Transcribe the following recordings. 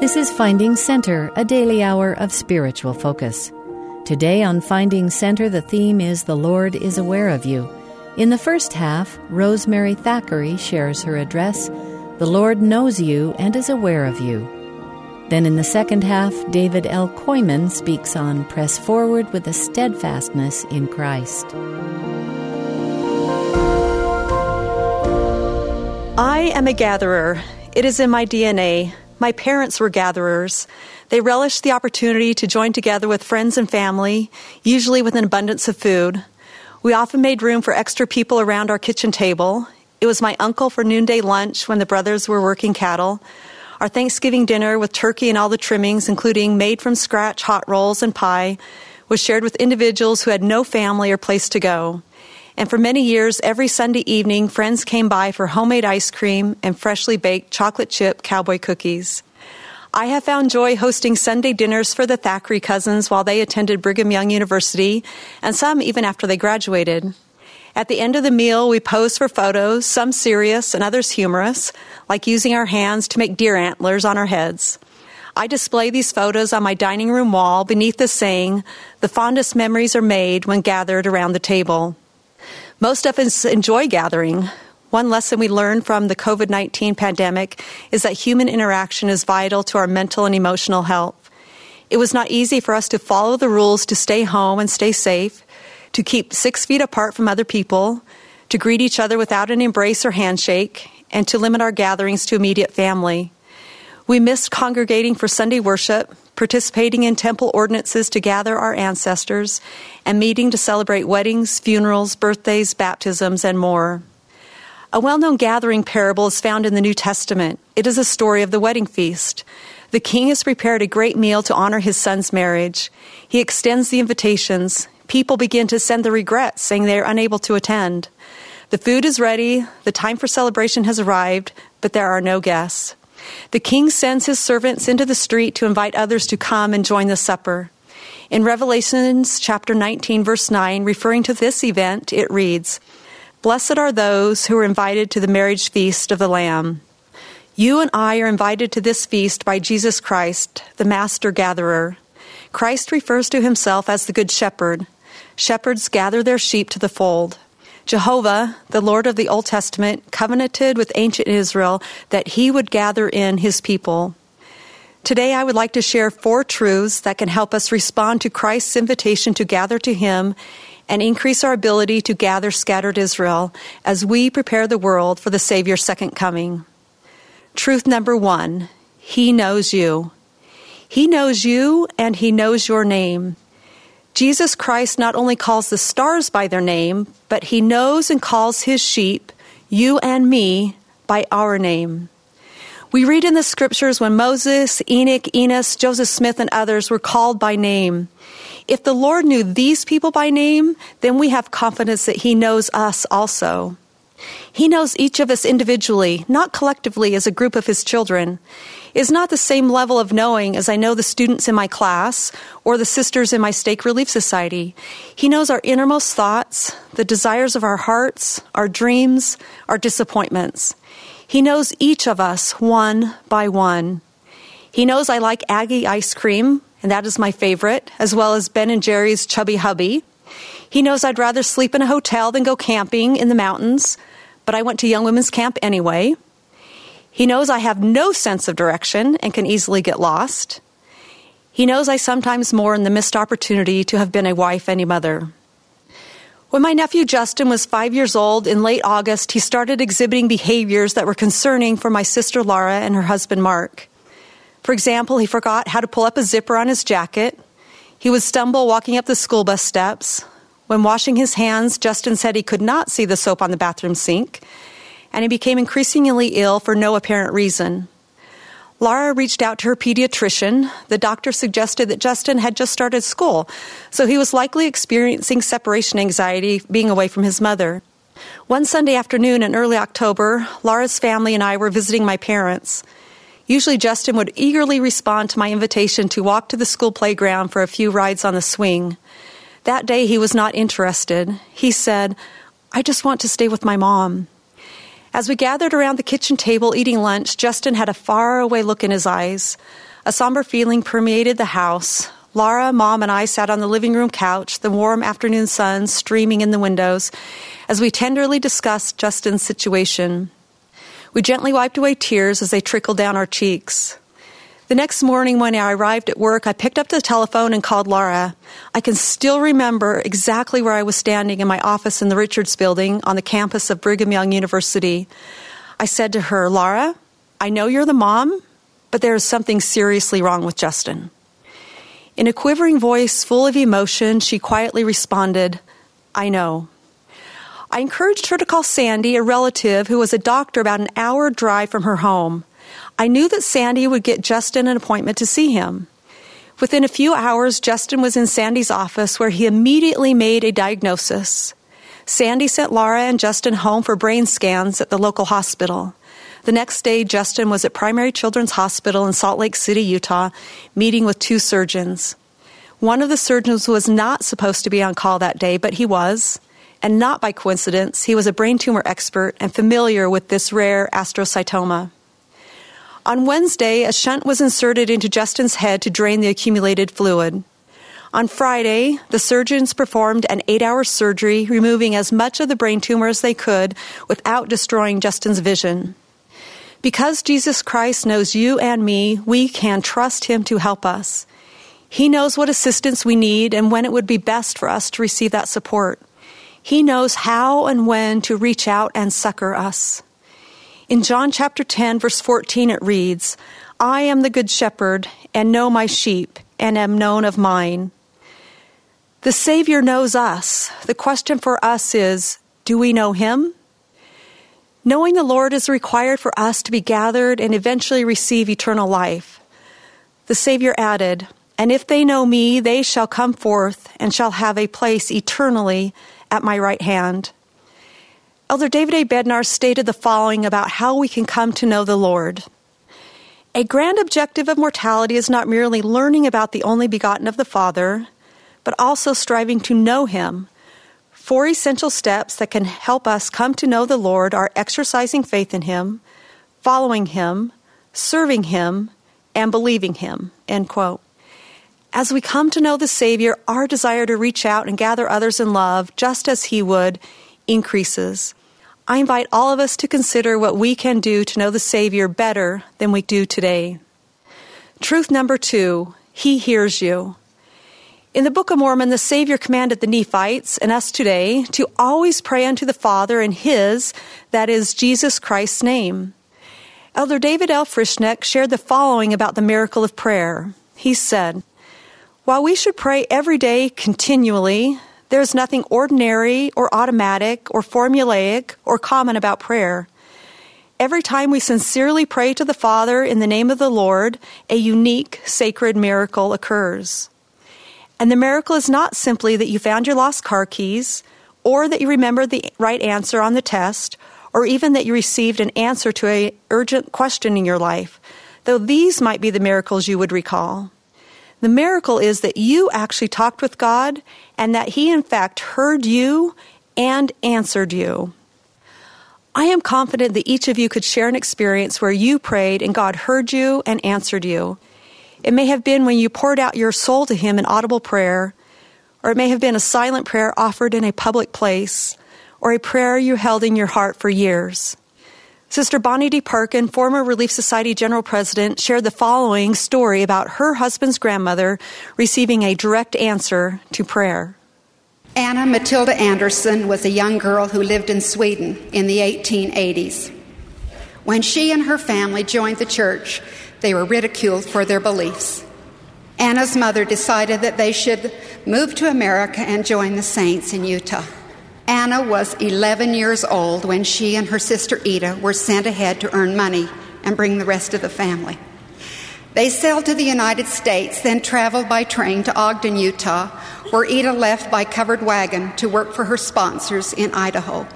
This is Finding Center, a daily hour of spiritual focus. Today on Finding Center, the theme is The Lord is Aware of You. In the first half, Rosemary Thackeray shares her address, The Lord Knows You and is Aware of You. Then in the second half, David L. Kooyman speaks on Press Forward with a Steadfastness in Christ. I am a gatherer. It is in my DNA. My parents were gatherers. They relished the opportunity to join together with friends and family, usually with an abundance of food. We often made room for extra people around our kitchen table. It was my uncle for noonday lunch when the brothers were working cattle. Our Thanksgiving dinner with turkey and all the trimmings, including made-from-scratch hot rolls and pie, was shared with individuals who had no family or place to go. And for many years, every Sunday evening, friends came by for homemade ice cream and freshly baked chocolate chip cowboy cookies. I have found joy hosting Sunday dinners for the Thackeray cousins while they attended Brigham Young University, and some even after they graduated. At the end of the meal, we posed for photos, some serious and others humorous, like using our hands to make deer antlers on our heads. I display these photos on my dining room wall beneath the saying, "The fondest memories are made when gathered around the table." Most of us enjoy gathering. One lesson we learned from the COVID-19 pandemic is that human interaction is vital to our mental and emotional health. It was not easy for us to follow the rules to stay home and stay safe, to keep 6 feet apart from other people, to greet each other without an embrace or handshake, and to limit our gatherings to immediate family. We missed congregating for Sunday worship, participating in temple ordinances to gather our ancestors, and meeting to celebrate weddings, funerals, birthdays, baptisms, and more. A well-known gathering parable is found in the New Testament. It is a story of the wedding feast. The king has prepared a great meal to honor his son's marriage. He extends the invitations. People begin to send their regrets, saying they are unable to attend. The food is ready. The time for celebration has arrived, but there are no guests. The king sends his servants into the street to invite others to come and join the supper. In Revelation chapter 19, verse 9, referring to this event, it reads, "Blessed are those who are invited to the marriage feast of the Lamb." You and I are invited to this feast by Jesus Christ, the Master Gatherer. Christ refers to himself as the Good Shepherd. Shepherds gather their sheep to the fold. Jehovah, the Lord of the Old Testament, covenanted with ancient Israel that he would gather in his people. Today, I would like to share 4 truths that can help us respond to Christ's invitation to gather to him and increase our ability to gather scattered Israel as we prepare the world for the Savior's second coming. Truth number 1, he knows you. He knows you and he knows your name. Jesus Christ not only calls the stars by their name, but he knows and calls his sheep, you and me, by our name. We read in the scriptures when Moses, Enoch, Enos, Joseph Smith, and others were called by name. If the Lord knew these people by name, then we have confidence that he knows us also. He knows each of us individually, not collectively as a group of his children. It is not the same level of knowing as I know the students in my class or the sisters in my stake Relief Society. He knows our innermost thoughts, the desires of our hearts, our dreams, our disappointments. He knows each of us one by one. He knows I like Aggie ice cream, and that is my favorite, as well as Ben & Jerry's Chubby Hubby. He knows I'd rather sleep in a hotel than go camping in the mountains, but I went to Young Women's Camp anyway. He knows I have no sense of direction and can easily get lost. He knows I sometimes mourn the missed opportunity to have been a wife and a mother. When my nephew Justin was 5 years old, in late August, he started exhibiting behaviors that were concerning for my sister Laura and her husband Mark. For example, he forgot how to pull up a zipper on his jacket. He would stumble walking up the school bus steps. When washing his hands, Justin said he could not see the soap on the bathroom sink, and he became increasingly ill for no apparent reason. Laura reached out to her pediatrician. The doctor suggested that Justin had just started school, so he was likely experiencing separation anxiety, being away from his mother. One Sunday afternoon in early October, Laura's family and I were visiting my parents. Usually Justin would eagerly respond to my invitation to walk to the school playground for a few rides on the swing. That day, he was not interested. He said, "I just want to stay with my mom." As we gathered around the kitchen table eating lunch, Justin had a faraway look in his eyes. A somber feeling permeated the house. Laura, Mom, and I sat on the living room couch, the warm afternoon sun streaming in the windows, as we tenderly discussed Justin's situation. We gently wiped away tears as they trickled down our cheeks. The next morning when I arrived at work, I picked up the telephone and called Laura. I can still remember exactly where I was standing in my office in the Richards Building on the campus of Brigham Young University. I said to her, "Laura, I know you're the mom, but there is something seriously wrong with Justin." In a quivering voice full of emotion, she quietly responded, "I know." I encouraged her to call Sandy, a relative who was a doctor about an hour drive from her home. I knew that Sandy would get Justin an appointment to see him. Within a few hours, Justin was in Sandy's office, where he immediately made a diagnosis. Sandy sent Laura and Justin home for brain scans at the local hospital. The next day, Justin was at Primary Children's Hospital in Salt Lake City, Utah, meeting with two surgeons. One of the surgeons was not supposed to be on call that day, but he was. And not by coincidence, he was a brain tumor expert and familiar with this rare astrocytoma. On Wednesday, a shunt was inserted into Justin's head to drain the accumulated fluid. On Friday, the surgeons performed an 8-hour surgery, removing as much of the brain tumor as they could without destroying Justin's vision. Because Jesus Christ knows you and me, we can trust him to help us. He knows what assistance we need and when it would be best for us to receive that support. He knows how and when to reach out and succor us. In John chapter 10, verse 14, it reads, "I am the good shepherd and know my sheep and am known of mine." The Savior knows us. The question for us is, do we know him? Knowing the Lord is required for us to be gathered and eventually receive eternal life. The Savior added, "And if they know me, they shall come forth and shall have a place eternally at my right hand." Elder David A. Bednar stated the following about how we can come to know the Lord. "A grand objective of mortality is not merely learning about the only begotten of the Father, but also striving to know him. 4 essential steps that can help us come to know the Lord are exercising faith in him, following him, serving him, and believing him," end quote. As we come to know the Savior, our desire to reach out and gather others in love, just as he would, increases. I invite all of us to consider what we can do to know the Savior better than we do today. Truth number 2, he hears you. In the Book of Mormon, the Savior commanded the Nephites, and us today, to always pray unto the Father in his, that is, Jesus Christ's name. Elder David L. Frischneck shared the following about the miracle of prayer. He said, "While we should pray every day continually, there is nothing ordinary or automatic or formulaic or common about prayer. Every time we sincerely pray to the Father in the name of the Lord, a unique, sacred miracle occurs. And the miracle is not simply that you found your lost car keys, or that you remembered the right answer on the test, or even that you received an answer to an urgent question in your life, though these might be the miracles you would recall. The miracle is that you actually talked with God, and that he in fact heard you and answered you." I am confident that each of you could share an experience where you prayed and God heard you and answered you. It may have been when you poured out your soul to him in audible prayer, or it may have been a silent prayer offered in a public place, or a prayer you held in your heart for years. Sister Bonnie D. Parkin, former Relief Society General President, shared the following story about her husband's grandmother receiving a direct answer to prayer. Anna Matilda Anderson was a young girl who lived in Sweden in the 1880s. When she and her family joined the church, they were ridiculed for their beliefs. Anna's mother decided that they should move to America and join the saints in Utah. Anna was 11 years old when she and her sister Ida were sent ahead to earn money and bring the rest of the family. They sailed to the United States, then traveled by train to Ogden, Utah, where Ida left by covered wagon to work for her sponsors in Idaho.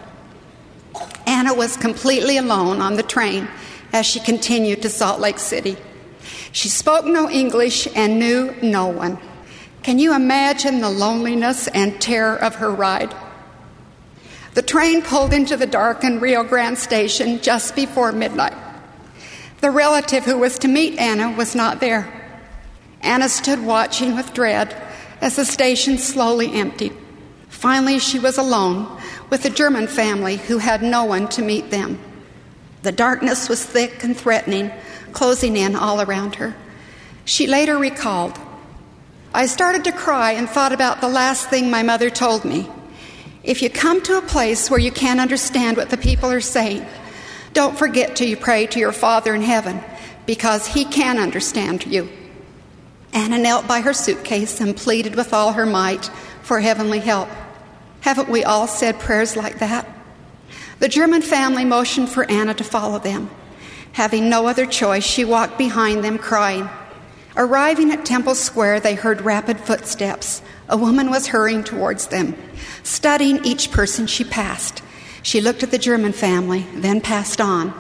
Anna was completely alone on the train as she continued to Salt Lake City. She spoke no English and knew no one. Can you imagine the loneliness and terror of her ride? The train pulled into the darkened Rio Grande station just before midnight. The relative who was to meet Anna was not there. Anna stood watching with dread as the station slowly emptied. Finally, she was alone with a German family who had no one to meet them. The darkness was thick and threatening, closing in all around her. She later recalled, "I started to cry and thought about the last thing my mother told me. If you come to a place where you can't understand what the people are saying, don't forget to pray to your Father in heaven, because he can understand you." Anna knelt by her suitcase and pleaded with all her might for heavenly help. Haven't we all said prayers like that? The German family motioned for Anna to follow them. Having no other choice, she walked behind them crying. Arriving at Temple Square, they heard rapid footsteps. A woman was hurrying towards them, studying each person she passed. She looked at the German family, then passed on.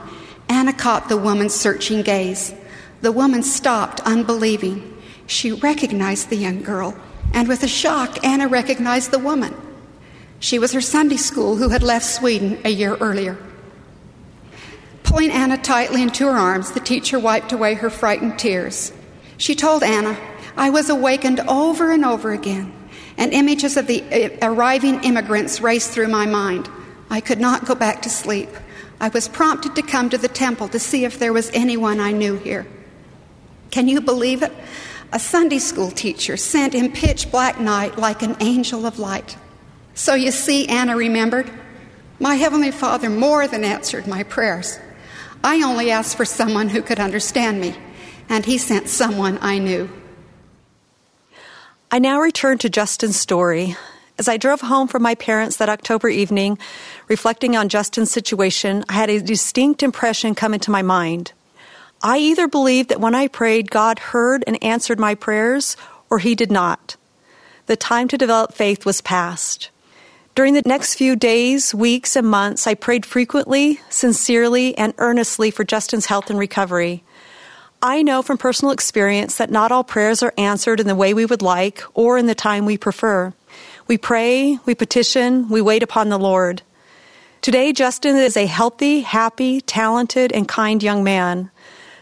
Anna caught the woman's searching gaze. The woman stopped, unbelieving. She recognized the young girl, and with a shock, Anna recognized the woman. She was her Sunday school who had left Sweden a year earlier. Pulling Anna tightly into her arms, the teacher wiped away her frightened tears. She told Anna, "I was awakened over and over again, and images of the arriving immigrants raced through my mind. I could not go back to sleep. I was prompted to come to the temple to see if there was anyone I knew here." Can you believe it? A Sunday school teacher sent in pitch black night like an angel of light. So you see, Anna remembered, my Heavenly Father more than answered my prayers. I only asked for someone who could understand me, and he sent someone I knew. I now return to Justin's story. As I drove home from my parents that October evening, reflecting on Justin's situation, I had a distinct impression come into my mind. I either believed that when I prayed, God heard and answered my prayers, or he did not. The time to develop faith was past. During the next few days, weeks, and months, I prayed frequently, sincerely, and earnestly for Justin's health and recovery. I know from personal experience that not all prayers are answered in the way we would like or in the time we prefer. We pray, we petition, we wait upon the Lord. Today, Justin is a healthy, happy, talented, and kind young man.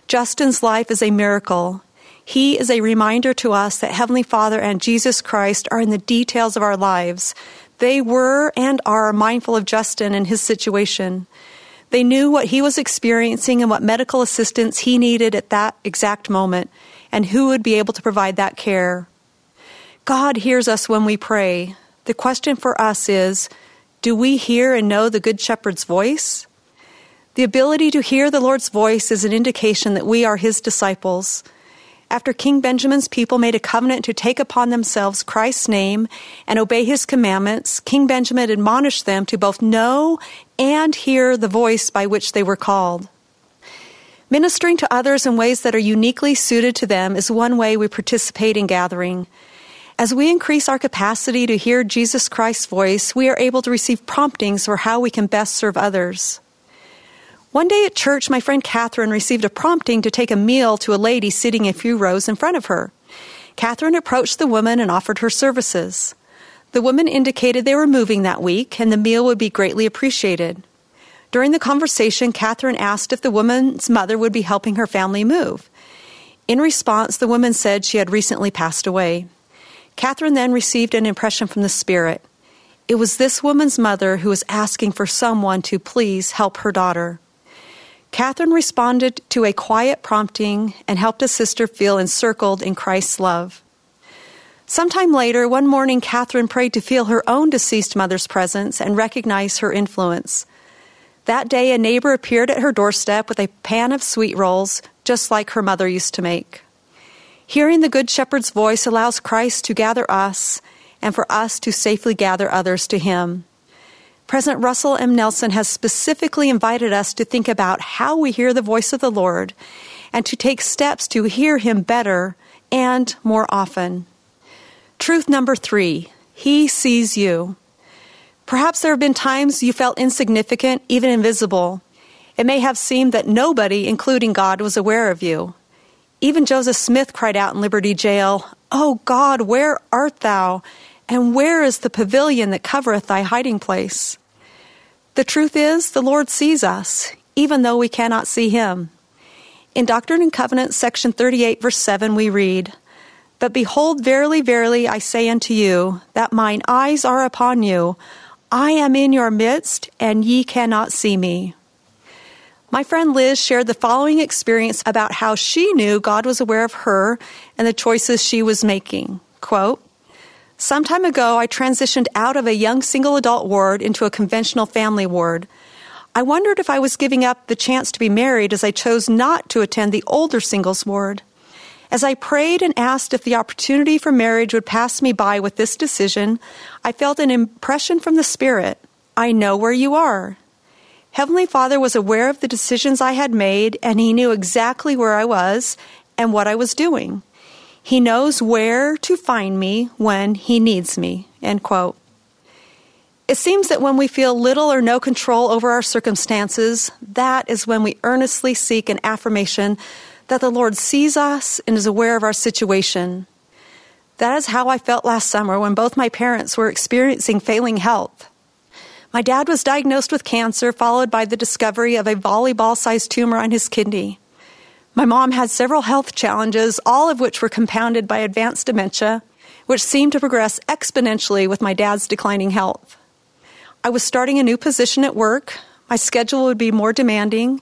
Justin's life is a miracle. He is a reminder to us that Heavenly Father and Jesus Christ are in the details of our lives. They were and are mindful of Justin and his situation. They knew what he was experiencing and what medical assistance he needed at that exact moment, and who would be able to provide that care. God hears us when we pray. The question for us is, do we hear and know the Good Shepherd's voice? The ability to hear the Lord's voice is an indication that we are his disciples. After King Benjamin's people made a covenant to take upon themselves Christ's name and obey his commandments, King Benjamin admonished them to both know and hear the voice by which they were called. Ministering to others in ways that are uniquely suited to them is one way we participate in gathering. As we increase our capacity to hear Jesus Christ's voice, we are able to receive promptings for how we can best serve others. One day at church, my friend Catherine received a prompting to take a meal to a lady sitting a few rows in front of her. Catherine approached the woman and offered her services. The woman indicated they were moving that week and the meal would be greatly appreciated. During the conversation, Catherine asked if the woman's mother would be helping her family move. In response, the woman said she had recently passed away. Catherine then received an impression from the Spirit. It was this woman's mother who was asking for someone to please help her daughter. Catherine responded to a quiet prompting and helped a sister feel encircled in Christ's love. Sometime later, one morning, Catherine prayed to feel her own deceased mother's presence and recognize her influence. That day, a neighbor appeared at her doorstep with a pan of sweet rolls, just like her mother used to make. Hearing the Good Shepherd's voice allows Christ to gather us and for us to safely gather others to him. President Russell M. Nelson has specifically invited us to think about how we hear the voice of the Lord and to take steps to hear him better and more often. Truth number 3, he sees you. Perhaps there have been times you felt insignificant, even invisible. It may have seemed that nobody, including God, was aware of you. Even Joseph Smith cried out in Liberty Jail, "Oh God, where art thou? And where is the pavilion that covereth thy hiding place?" The truth is, the Lord sees us, even though we cannot see him. In Doctrine and Covenants, section 38, verse 7, we read, "But behold, verily, verily, I say unto you, that mine eyes are upon you. I am in your midst, and ye cannot see me." My friend Liz shared the following experience about how she knew God was aware of her and the choices she was making. Quote, "Some time ago, I transitioned out of a young single adult ward into a conventional family ward. I wondered if I was giving up the chance to be married as I chose not to attend the older singles ward. As I prayed and asked if the opportunity for marriage would pass me by with this decision, I felt an impression from the Spirit. I know where you are. Heavenly Father was aware of the decisions I had made, and he knew exactly where I was and what I was doing. He knows where to find me when he needs me." End quote. It seems that when we feel little or no control over our circumstances, that is when we earnestly seek an affirmation that the Lord sees us and is aware of our situation. That is how I felt last summer when both my parents were experiencing failing health. My dad was diagnosed with cancer, followed by the discovery of a volleyball-sized tumor on his kidney. My mom had several health challenges, all of which were compounded by advanced dementia, which seemed to progress exponentially with my dad's declining health. I was starting a new position at work, my schedule would be more demanding,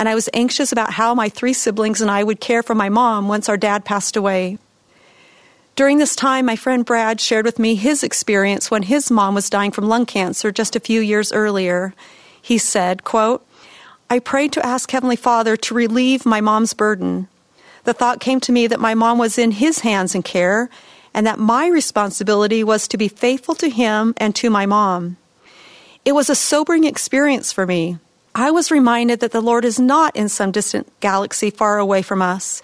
and I was anxious about how my three siblings and I would care for my mom once our dad passed away. During this time, my friend Brad shared with me his experience when his mom was dying from lung cancer just a few years earlier. He said, quote, "I prayed to ask Heavenly Father to relieve my mom's burden. The thought came to me that my mom was in his hands and care, and that my responsibility was to be faithful to him and to my mom. It was a sobering experience for me. I was reminded that the Lord is not in some distant galaxy far away from us.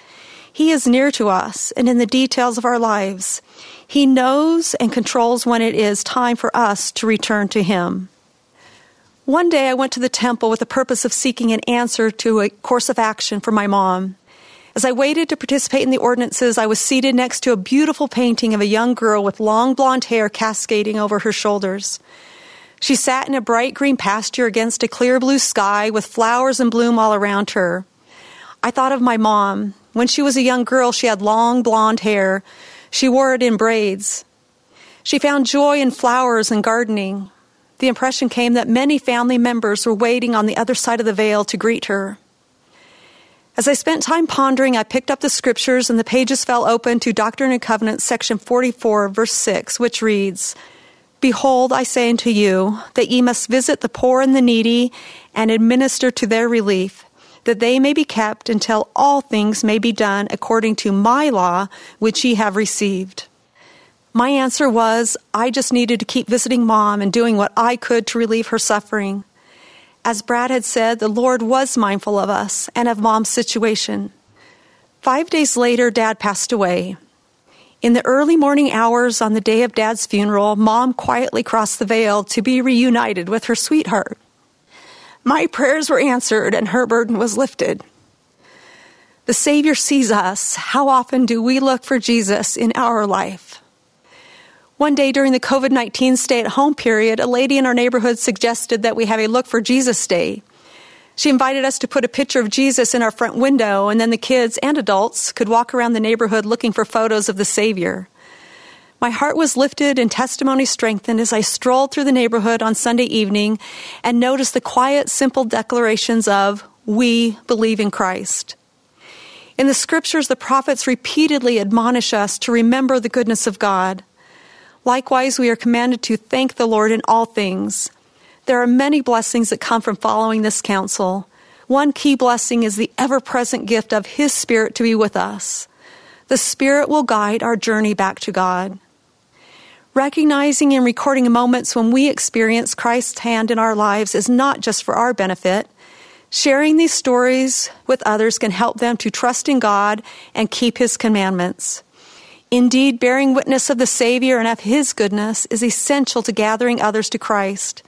He is near to us and in the details of our lives. He knows and controls when it is time for us to return to him." One day I went to the temple with the purpose of seeking an answer to a course of action for my mom. As I waited to participate in the ordinances, I was seated next to a beautiful painting of a young girl with long blonde hair cascading over her shoulders. She sat in a bright green pasture against a clear blue sky with flowers in bloom all around her. I thought of my mom. When she was a young girl, she had long blonde hair. She wore it in braids. She found joy in flowers and gardening. The impression came that many family members were waiting on the other side of the veil to greet her. As I spent time pondering, I picked up the scriptures and the pages fell open to Doctrine and Covenants, section 44, verse 6, which reads, "Behold, I say unto you, that ye must visit the poor and the needy, and administer to their relief, that they may be kept until all things may be done according to my law, which ye have received." My answer was, I just needed to keep visiting Mom and doing what I could to relieve her suffering. As Brad had said, the Lord was mindful of us and of Mom's situation. 5 days later, Dad passed away. In the early morning hours on the day of Dad's funeral, Mom quietly crossed the veil to be reunited with her sweetheart. My prayers were answered and her burden was lifted. The Savior sees us. How often do we look for Jesus in our life? One day during the COVID-19 stay-at-home period, a lady in our neighborhood suggested that we have a Look for Jesus Day. She invited us to put a picture of Jesus in our front window, and then the kids and adults could walk around the neighborhood looking for photos of the Savior. My heart was lifted and testimony strengthened as I strolled through the neighborhood on Sunday evening and noticed the quiet, simple declarations of, "We believe in Christ." In the scriptures, the prophets repeatedly admonish us to remember the goodness of God. Likewise, we are commanded to thank the Lord in all things. There are many blessings that come from following this counsel. One key blessing is the ever-present gift of His Spirit to be with us. The Spirit will guide our journey back to God. Recognizing and recording moments when we experience Christ's hand in our lives is not just for our benefit. Sharing these stories with others can help them to trust in God and keep His commandments. Indeed, bearing witness of the Savior and of His goodness is essential to gathering others to Christ.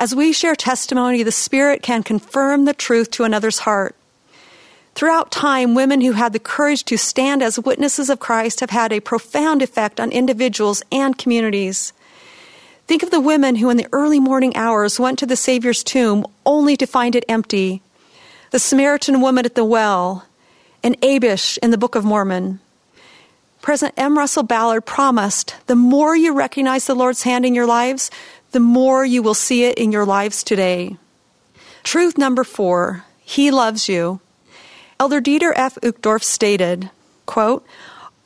As we share testimony, the Spirit can confirm the truth to another's heart. Throughout time, women who had the courage to stand as witnesses of Christ have had a profound effect on individuals and communities. Think of the women who in the early morning hours went to the Savior's tomb only to find it empty. The Samaritan woman at the well, and Abish in the Book of Mormon. President M. Russell Ballard promised, the more you recognize the Lord's hand in your lives, the more you will see it in your lives today. Truth number 4, He loves you. Elder Dieter F. Uchtdorf stated, quote,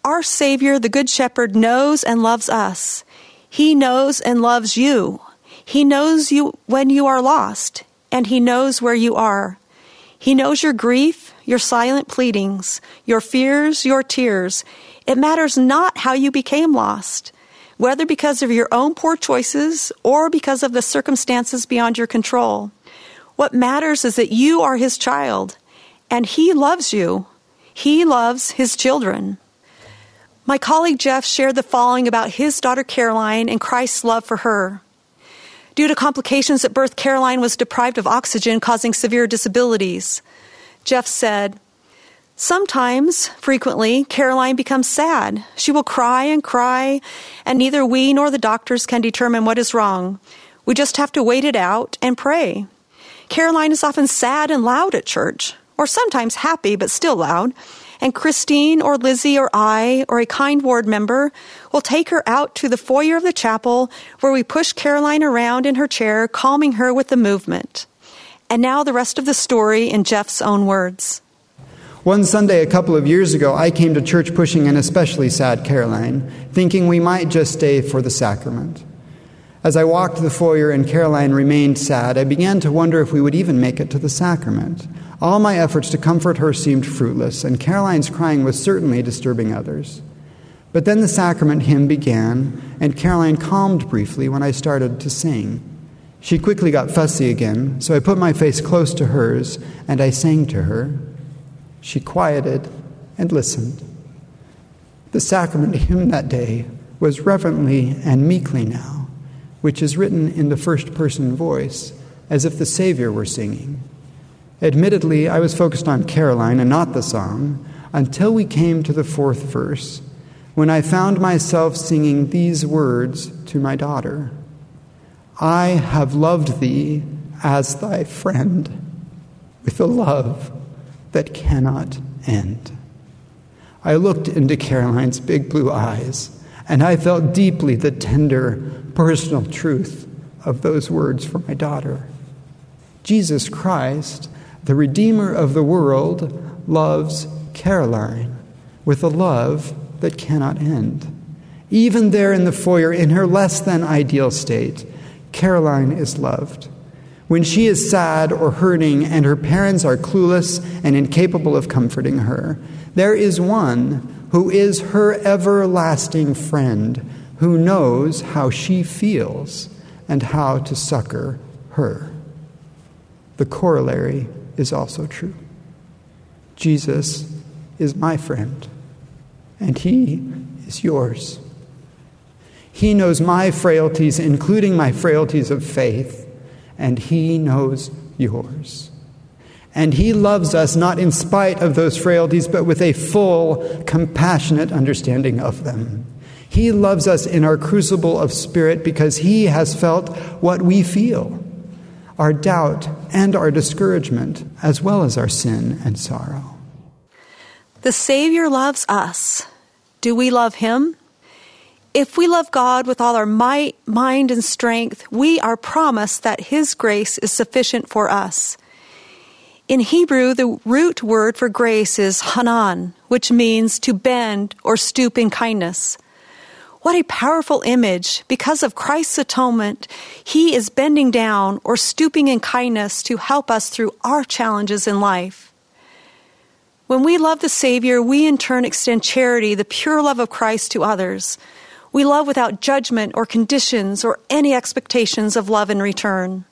"Our Savior, the Good Shepherd, knows and loves us. He knows and loves you. He knows you when you are lost, and He knows where you are. He knows your grief, your silent pleadings, your fears, your tears. It matters not how you became lost, whether because of your own poor choices or because of the circumstances beyond your control. What matters is that you are His child, and He loves you. He loves His children." My colleague Jeff shared the following about his daughter Caroline and Christ's love for her. Due to complications at birth, Caroline was deprived of oxygen, causing severe disabilities. Jeff said, "Sometimes, frequently, Caroline becomes sad. She will cry and cry, and neither we nor the doctors can determine what is wrong. We just have to wait it out and pray. Caroline is often sad and loud at church, or sometimes happy but still loud, and Christine or Lizzie or I or a kind ward member will take her out to the foyer of the chapel where we push Caroline around in her chair, calming her with the movement." And now the rest of the story in Jeff's own words. "One Sunday a couple of years ago, I came to church pushing an especially sad Caroline, thinking we might just stay for the sacrament. As I walked the foyer and Caroline remained sad, I began to wonder if we would even make it to the sacrament. All my efforts to comfort her seemed fruitless, and Caroline's crying was certainly disturbing others. But then the sacrament hymn began, and Caroline calmed briefly when I started to sing. She quickly got fussy again, so I put my face close to hers, and I sang to her. She quieted and listened. The sacrament hymn that day was reverently and meekly now, which is written in the first-person voice, as if the Savior were singing. Admittedly, I was focused on Caroline and not the song until we came to the 4th verse, when I found myself singing these words to my daughter. I have loved thee as thy friend with a love that cannot end. I looked into Caroline's big blue eyes, and I felt deeply the tender, personal truth of those words for my daughter. Jesus Christ, the Redeemer of the world, loves Caroline with a love that cannot end. Even there in the foyer, in her less than ideal state, Caroline is loved. When she is sad or hurting and her parents are clueless and incapable of comforting her, there is one who is her everlasting friend who knows how she feels and how to succor her. The corollary is also true. Jesus is my friend, and He is yours. He knows my frailties, including my frailties of faith, and He knows yours. And He loves us not in spite of those frailties, but with a full, compassionate understanding of them. He loves us in our crucible of spirit because He has felt what we feel, our doubt and our discouragement, as well as our sin and sorrow. The Savior loves us. Do we love Him? If we love God with all our might, mind, and strength, we are promised that His grace is sufficient for us. In Hebrew, the root word for grace is hanan, which means to bend or stoop in kindness. What a powerful image. Because of Christ's atonement, He is bending down or stooping in kindness to help us through our challenges in life. When we love the Savior, we in turn extend charity, the pure love of Christ, to others. We love without judgment or conditions or any expectations of love in return.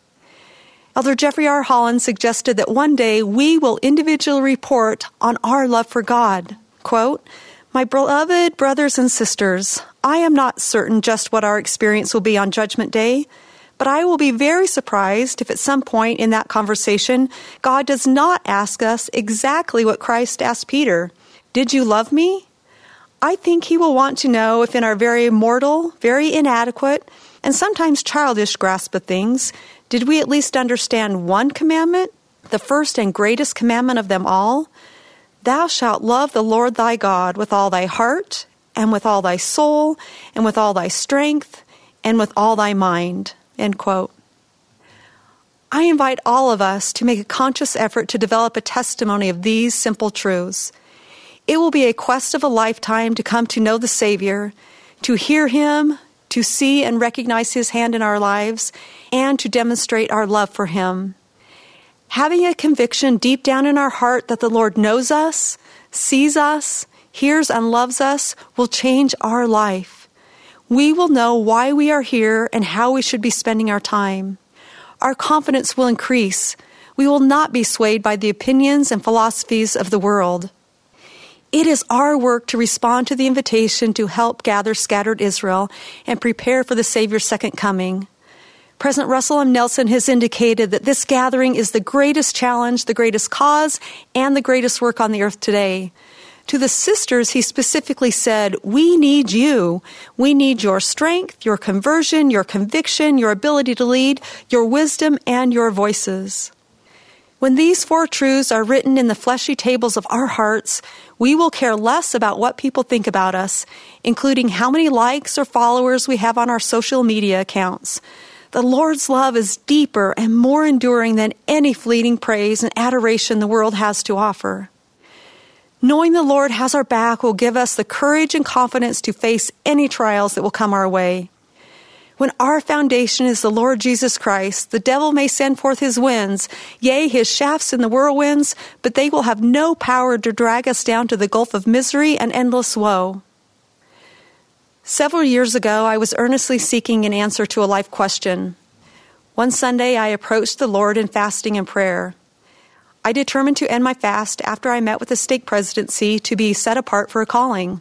Elder Jeffrey R. Holland suggested that one day we will individually report on our love for God. Quote, "My beloved brothers and sisters, I am not certain just what our experience will be on Judgment Day, but I will be very surprised if at some point in that conversation, God does not ask us exactly what Christ asked Peter. Did you love me? I think He will want to know if in our very mortal, very inadequate, and sometimes childish grasp of things, did we at least understand one commandment, the first and greatest commandment of them all? Thou shalt love the Lord thy God with all thy heart, and with all thy soul, and with all thy strength, and with all thy mind." End quote. I invite all of us to make a conscious effort to develop a testimony of these simple truths. It will be a quest of a lifetime to come to know the Savior, to hear Him, to see and recognize His hand in our lives, and to demonstrate our love for Him. Having a conviction deep down in our heart that the Lord knows us, sees us, hears and loves us will change our life. We will know why we are here and how we should be spending our time. Our confidence will increase. We will not be swayed by the opinions and philosophies of the world. It is our work to respond to the invitation to help gather scattered Israel and prepare for the Savior's second coming. President Russell M. Nelson has indicated that this gathering is the greatest challenge, the greatest cause, and the greatest work on the earth today. To the sisters, he specifically said, "We need you. We need your strength, your conversion, your conviction, your ability to lead, your wisdom, and your voices." When these four truths are written in the fleshy tables of our hearts, we will care less about what people think about us, including how many likes or followers we have on our social media accounts. The Lord's love is deeper and more enduring than any fleeting praise and adoration the world has to offer. Knowing the Lord has our back will give us the courage and confidence to face any trials that will come our way. When our foundation is the Lord Jesus Christ, the devil may send forth his winds, yea, his shafts in the whirlwinds, but they will have no power to drag us down to the gulf of misery and endless woe. Several years ago, I was earnestly seeking an answer to a life question. One Sunday, I approached the Lord in fasting and prayer. I determined to end my fast after I met with the stake presidency to be set apart for a calling.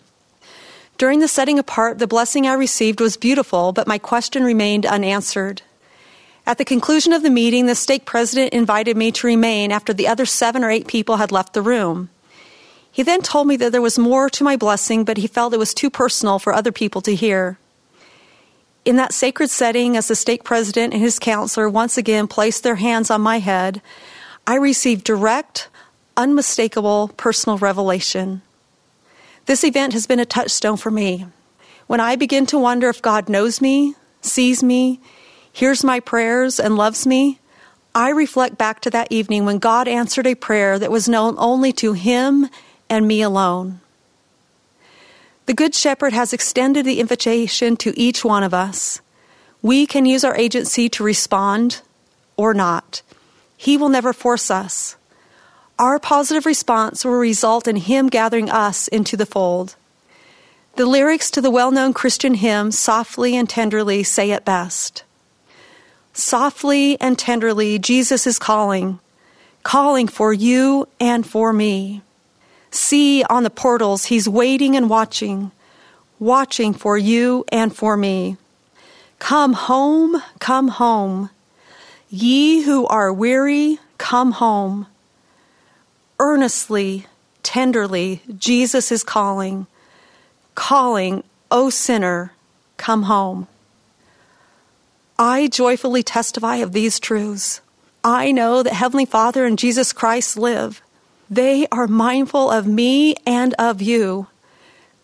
During the setting apart, the blessing I received was beautiful, but my question remained unanswered. At the conclusion of the meeting, the stake president invited me to remain after the other 7 or 8 people had left the room. He then told me that there was more to my blessing, but he felt it was too personal for other people to hear. In that sacred setting, as the stake president and his counselor once again placed their hands on my head, I received direct, unmistakable personal revelation. This event has been a touchstone for me. When I begin to wonder if God knows me, sees me, hears my prayers, and loves me, I reflect back to that evening when God answered a prayer that was known only to Him and me alone. The Good Shepherd has extended the invitation to each one of us. We can use our agency to respond or not. He will never force us. Our positive response will result in Him gathering us into the fold. The lyrics to the well-known Christian hymn, "Softly and Tenderly," say it best. Softly and tenderly, Jesus is calling, calling for you and for me. See on the portals, He's waiting and watching, watching for you and for me. Come home, ye who are weary, come home. Earnestly, tenderly, Jesus is calling, calling, O sinner, come home. I joyfully testify of these truths. I know that Heavenly Father and Jesus Christ live. They are mindful of me and of you.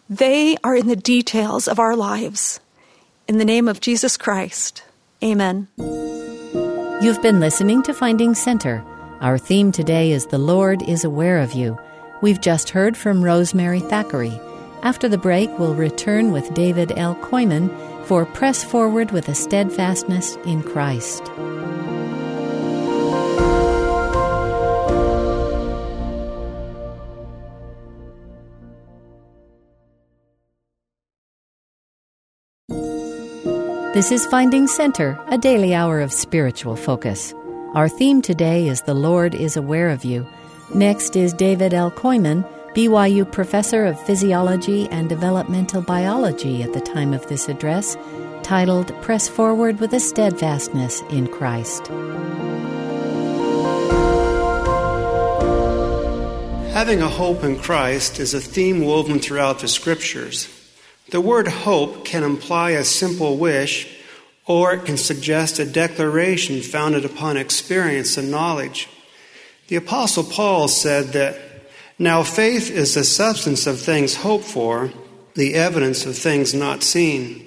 They are in the details of our lives. In the name of Jesus Christ, amen. You've been listening to Finding Center. Our theme today is The Lord is Aware of You. We've just heard from Rosemary Thackeray. After the break, we'll return with David L. Kooyman for Press Forward with a Steadfastness in Christ. This is Finding Center, a daily hour of spiritual focus. Our theme today is The Lord is Aware of You. Next is David L. Kooyman, BYU Professor of Physiology and Developmental Biology at the time of this address, titled Press Forward with a Steadfastness in Christ. Having a hope in Christ is a theme woven throughout the Scriptures. The word hope can imply a simple wish or it can suggest a declaration founded upon experience and knowledge. The Apostle Paul said that, "Now faith is the substance of things hoped for, the evidence of things not seen."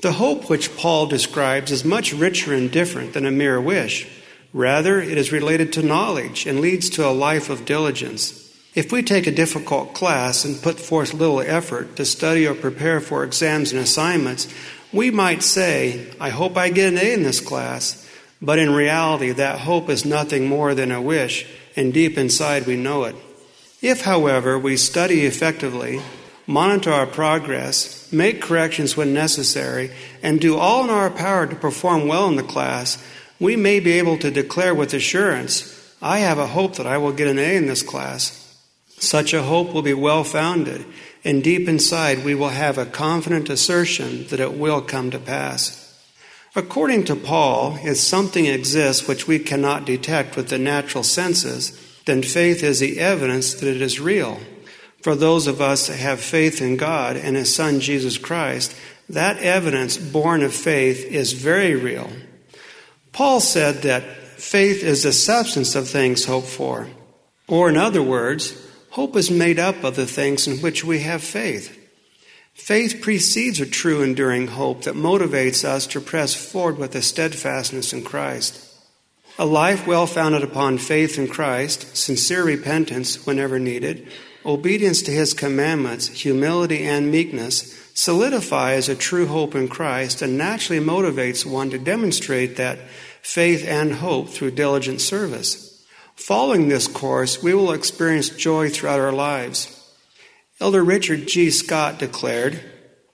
The hope which Paul describes is much richer and different than a mere wish. Rather, it is related to knowledge and leads to a life of diligence. If we take a difficult class and put forth little effort to study or prepare for exams and assignments, we might say, "I hope I get an A in this class." But in reality, that hope is nothing more than a wish, and deep inside we know it. If, however, we study effectively, monitor our progress, make corrections when necessary, and do all in our power to perform well in the class, we may be able to declare with assurance, "I have a hope that I will get an A in this class." Such a hope will be well-founded, and deep inside we will have a confident assertion that it will come to pass. According to Paul, if something exists which we cannot detect with the natural senses, then faith is the evidence that it is real. For those of us that have faith in God and His Son Jesus Christ, that evidence born of faith is very real. Paul said that faith is the substance of things hoped for, or in other words, hope is made up of the things in which we have faith. Faith precedes a true, enduring hope that motivates us to press forward with a steadfastness in Christ. A life well founded upon faith in Christ, sincere repentance whenever needed, obedience to His commandments, humility and meekness solidifies a true hope in Christ and naturally motivates one to demonstrate that faith and hope through diligent service. Following this course, we will experience joy throughout our lives. Elder Richard G. Scott declared,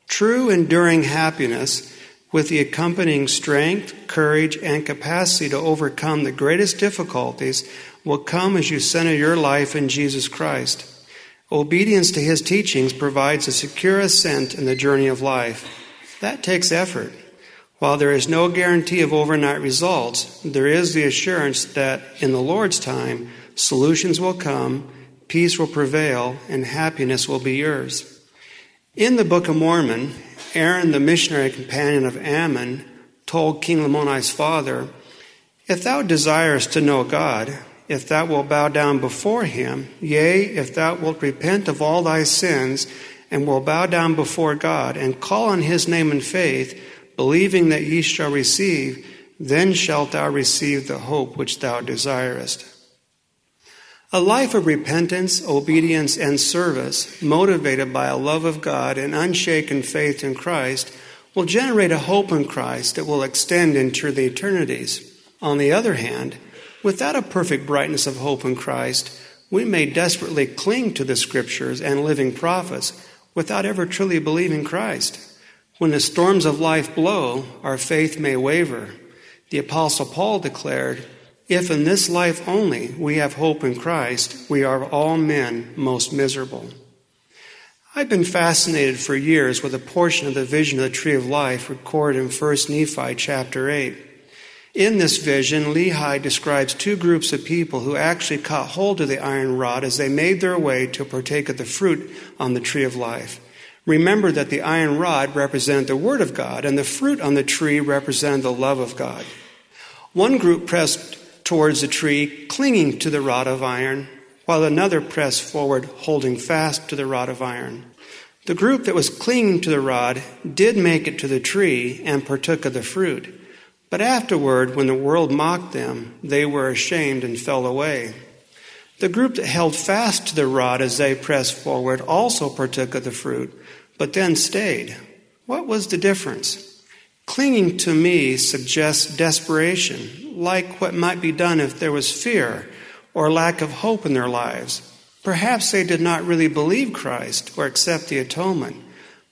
"True enduring happiness, with the accompanying strength, courage, and capacity to overcome the greatest difficulties, will come as you center your life in Jesus Christ. Obedience to His teachings provides a secure ascent in the journey of life. That takes effort. While there is no guarantee of overnight results, there is the assurance that in the Lord's time, solutions will come, peace will prevail, and happiness will be yours." In the Book of Mormon, Aaron, the missionary companion of Ammon, told King Lamoni's father, "If thou desirest to know God, if thou wilt bow down before Him, yea, if thou wilt repent of all thy sins, and wilt bow down before God, and call on His name in faith, believing that ye shall receive, then shalt thou receive the hope which thou desirest." A life of repentance, obedience, and service, motivated by a love of God and unshaken faith in Christ, will generate a hope in Christ that will extend into the eternities. On the other hand, without a perfect brightness of hope in Christ, we may desperately cling to the Scriptures and living prophets without ever truly believing Christ. When the storms of life blow, our faith may waver. The Apostle Paul declared, "If in this life only we have hope in Christ, we are of all men most miserable." I've been fascinated for years with a portion of the vision of the Tree of Life recorded in 1 Nephi chapter 8. In this vision, Lehi describes two groups of people who actually caught hold of the iron rod as they made their way to partake of the fruit on the Tree of Life. Remember that the iron rod represented the Word of God, and the fruit on the tree represented the love of God. One group pressed towards the tree, clinging to the rod of iron, while another pressed forward, holding fast to the rod of iron. The group that was clinging to the rod did make it to the tree and partook of the fruit. But afterward, when the world mocked them, they were ashamed and fell away. The group that held fast to the rod as they pressed forward also partook of the fruit, but then stayed. What was the difference? Clinging to me suggests desperation, like what might be done if there was fear or lack of hope in their lives. Perhaps they did not really believe Christ or accept the atonement,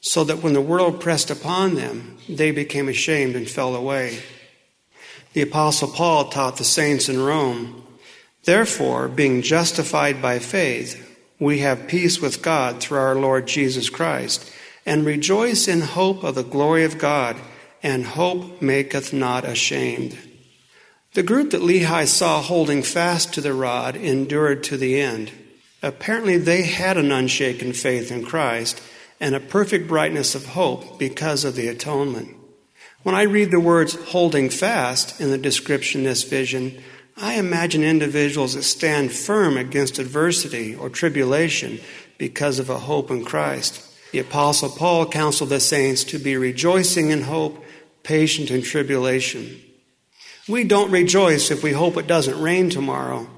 so that when the world pressed upon them, they became ashamed and fell away. The Apostle Paul taught the saints in Rome, "Therefore, being justified by faith, we have peace with God through our Lord Jesus Christ, and rejoice in hope of the glory of God, and hope maketh not ashamed." The group that Lehi saw holding fast to the rod endured to the end. Apparently they had an unshaken faith in Christ and a perfect brightness of hope because of the atonement. When I read the words holding fast in the description of this vision, I imagine individuals that stand firm against adversity or tribulation because of a hope in Christ. The Apostle Paul counseled the saints to be rejoicing in hope, patient in tribulation. We don't rejoice if we hope it doesn't rain tomorrow.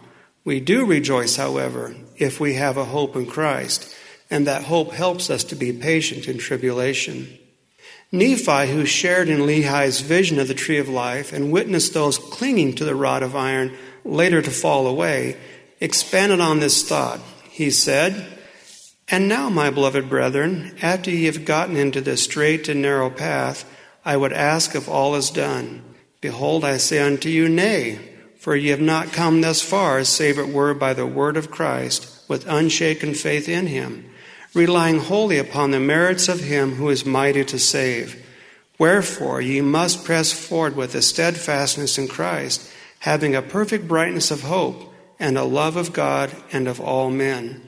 We do rejoice, however, if we have a hope in Christ, and that hope helps us to be patient in tribulation. Nephi, who shared in Lehi's vision of the tree of life and witnessed those clinging to the rod of iron later to fall away, expanded on this thought. He said, "And now, my beloved brethren, after ye have gotten into this straight and narrow path, I would ask if all is done. Behold, I say unto you, nay, for ye have not come thus far, save it were by the word of Christ, with unshaken faith in him, relying wholly upon the merits of him who is mighty to save. Wherefore ye must press forward with a steadfastness in Christ, having a perfect brightness of hope, and a love of God and of all men."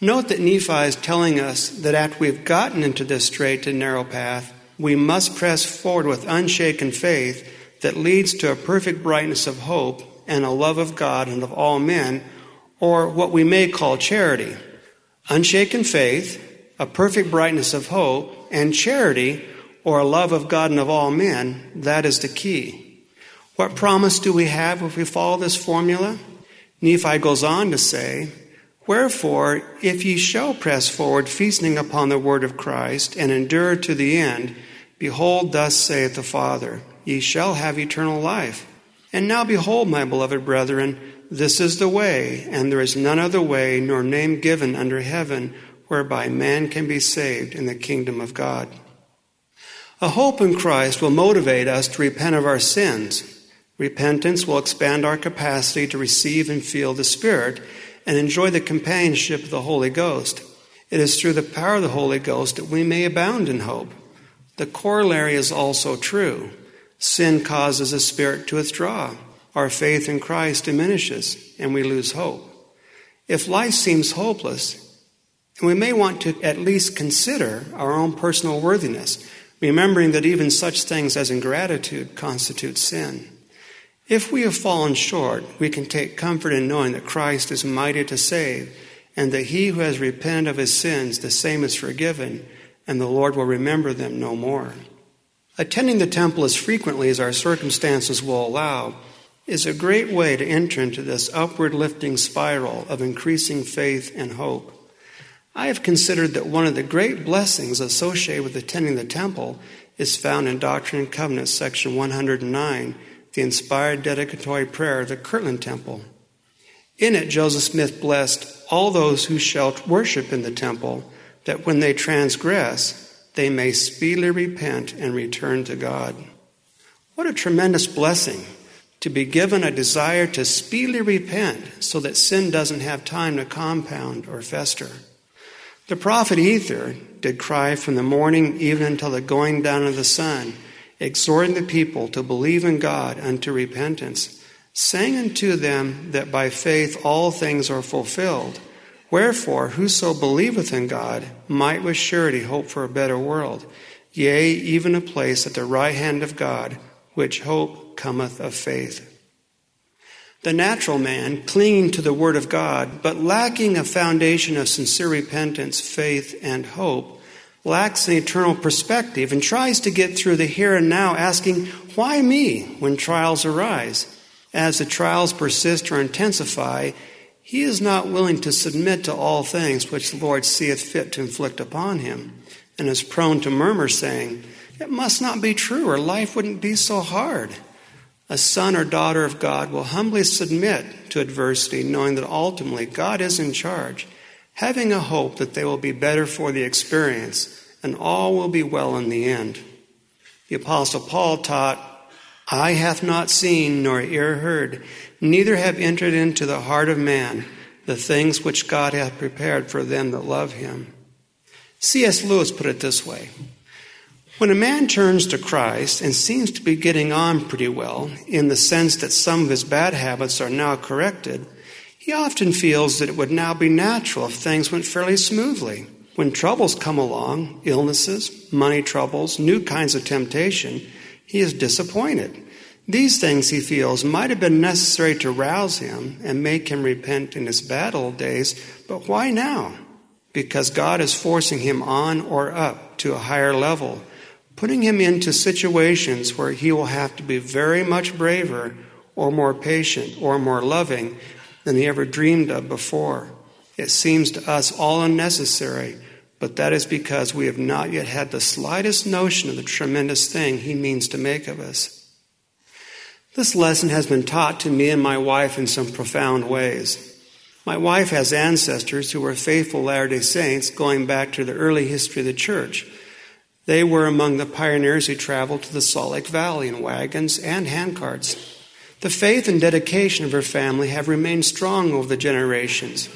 Note that Nephi is telling us that after we've gotten into this straight and narrow path, we must press forward with unshaken faith that leads to a perfect brightness of hope and a love of God and of all men, or what we may call charity. Unshaken faith, a perfect brightness of hope, and charity, or a love of God and of all men, that is the key. What promise do we have if we follow this formula? Nephi goes on to say, "Wherefore, if ye shall press forward, feasting upon the word of Christ, and endure to the end, behold, thus saith the Father, ye shall have eternal life. And now behold, my beloved brethren, this is the way, and there is none other way, nor name given under heaven, whereby man can be saved in the kingdom of God." A hope in Christ will motivate us to repent of our sins. Repentance will expand our capacity to receive and feel the Spirit and enjoy the companionship of the Holy Ghost. It is through the power of the Holy Ghost that we may abound in hope. The corollary is also true. Sin causes the Spirit to withdraw. Our faith in Christ diminishes, and we lose hope. If life seems hopeless, we may want to at least consider our own personal worthiness, remembering that even such things as ingratitude constitute sin. If we have fallen short, we can take comfort in knowing that Christ is mighty to save, and that he who has repented of his sins, the same is forgiven, and the Lord will remember them no more. Attending the temple as frequently as our circumstances will allow is a great way to enter into this upward lifting spiral of increasing faith and hope. I have considered that one of the great blessings associated with attending the temple is found in Doctrine and Covenants, section 109, the inspired dedicatory prayer of the Kirtland Temple. In it, Joseph Smith blessed all those who shall worship in the temple, that when they transgress, they may speedily repent and return to God. What a tremendous blessing to be given a desire to speedily repent so that sin doesn't have time to compound or fester. The prophet Ether did cry from the morning even until the going down of the sun, exhorting the people to believe in God unto repentance, saying unto them that by faith all things are fulfilled. Wherefore, whoso believeth in God might with surety hope for a better world, yea, even a place at the right hand of God, which hope cometh of faith. The natural man, clinging to the word of God, but lacking a foundation of sincere repentance, faith, and hope, lacks an eternal perspective and tries to get through the here and now asking, "Why me?" when trials arise. As the trials persist or intensify, he is not willing to submit to all things which the Lord seeth fit to inflict upon him, and is prone to murmur, saying, "It must not be true, or life wouldn't be so hard." A son or daughter of God will humbly submit to adversity, knowing that ultimately God is in charge, having a hope that they will be better for the experience, and all will be well in the end. The Apostle Paul taught, "Eye hath not seen, nor ear heard, neither have entered into the heart of man the things which God hath prepared for them that love him." C.S. Lewis put it this way: "When a man turns to Christ and seems to be getting on pretty well, in the sense that some of his bad habits are now corrected, he often feels that it would now be natural if things went fairly smoothly. When troubles come along, illnesses, money troubles, new kinds of temptation, he is disappointed. These things, he feels, might have been necessary to rouse him and make him repent in his bad old days, but why now? Because God is forcing him on or up to a higher level, putting him into situations where he will have to be very much braver or more patient or more loving than he ever dreamed of before. It seems to us all unnecessary, but that is because we have not yet had the slightest notion of the tremendous thing he means to make of us. This lesson has been taught to me and my wife in some profound ways. My wife has ancestors who were faithful Latter-day Saints going back to the early history of the church. They were among the pioneers who traveled to the Salt Lake Valley in wagons and handcarts. The faith and dedication of her family have remained strong over the generations.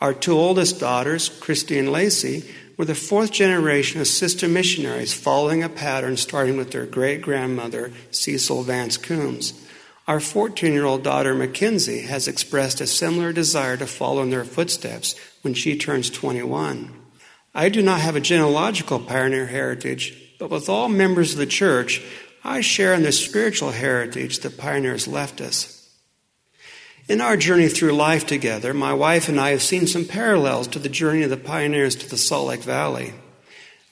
Our two oldest daughters, Christy and Lacey, were the fourth generation of sister missionaries following a pattern starting with their great-grandmother, Cecil Vance Coombs. Our 14-year-old daughter, Mackenzie, has expressed a similar desire to follow in their footsteps when she turns 21. I do not have a genealogical pioneer heritage, but with all members of the church, I share in the spiritual heritage the pioneers left us. In our journey through life together, my wife and I have seen some parallels to the journey of the pioneers to the Salt Lake Valley.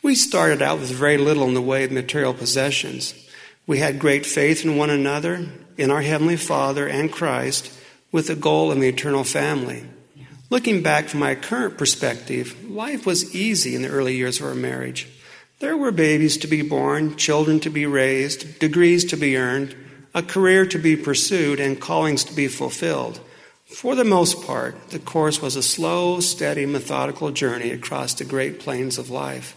We started out with very little in the way of material possessions. We had great faith in one another, in our Heavenly Father and Christ, with a goal in the eternal family. Looking back from my current perspective, life was easy in the early years of our marriage. There were babies to be born, children to be raised, degrees to be earned, a career to be pursued, and callings to be fulfilled. For the most part, the course was a slow, steady, methodical journey across the great plains of life.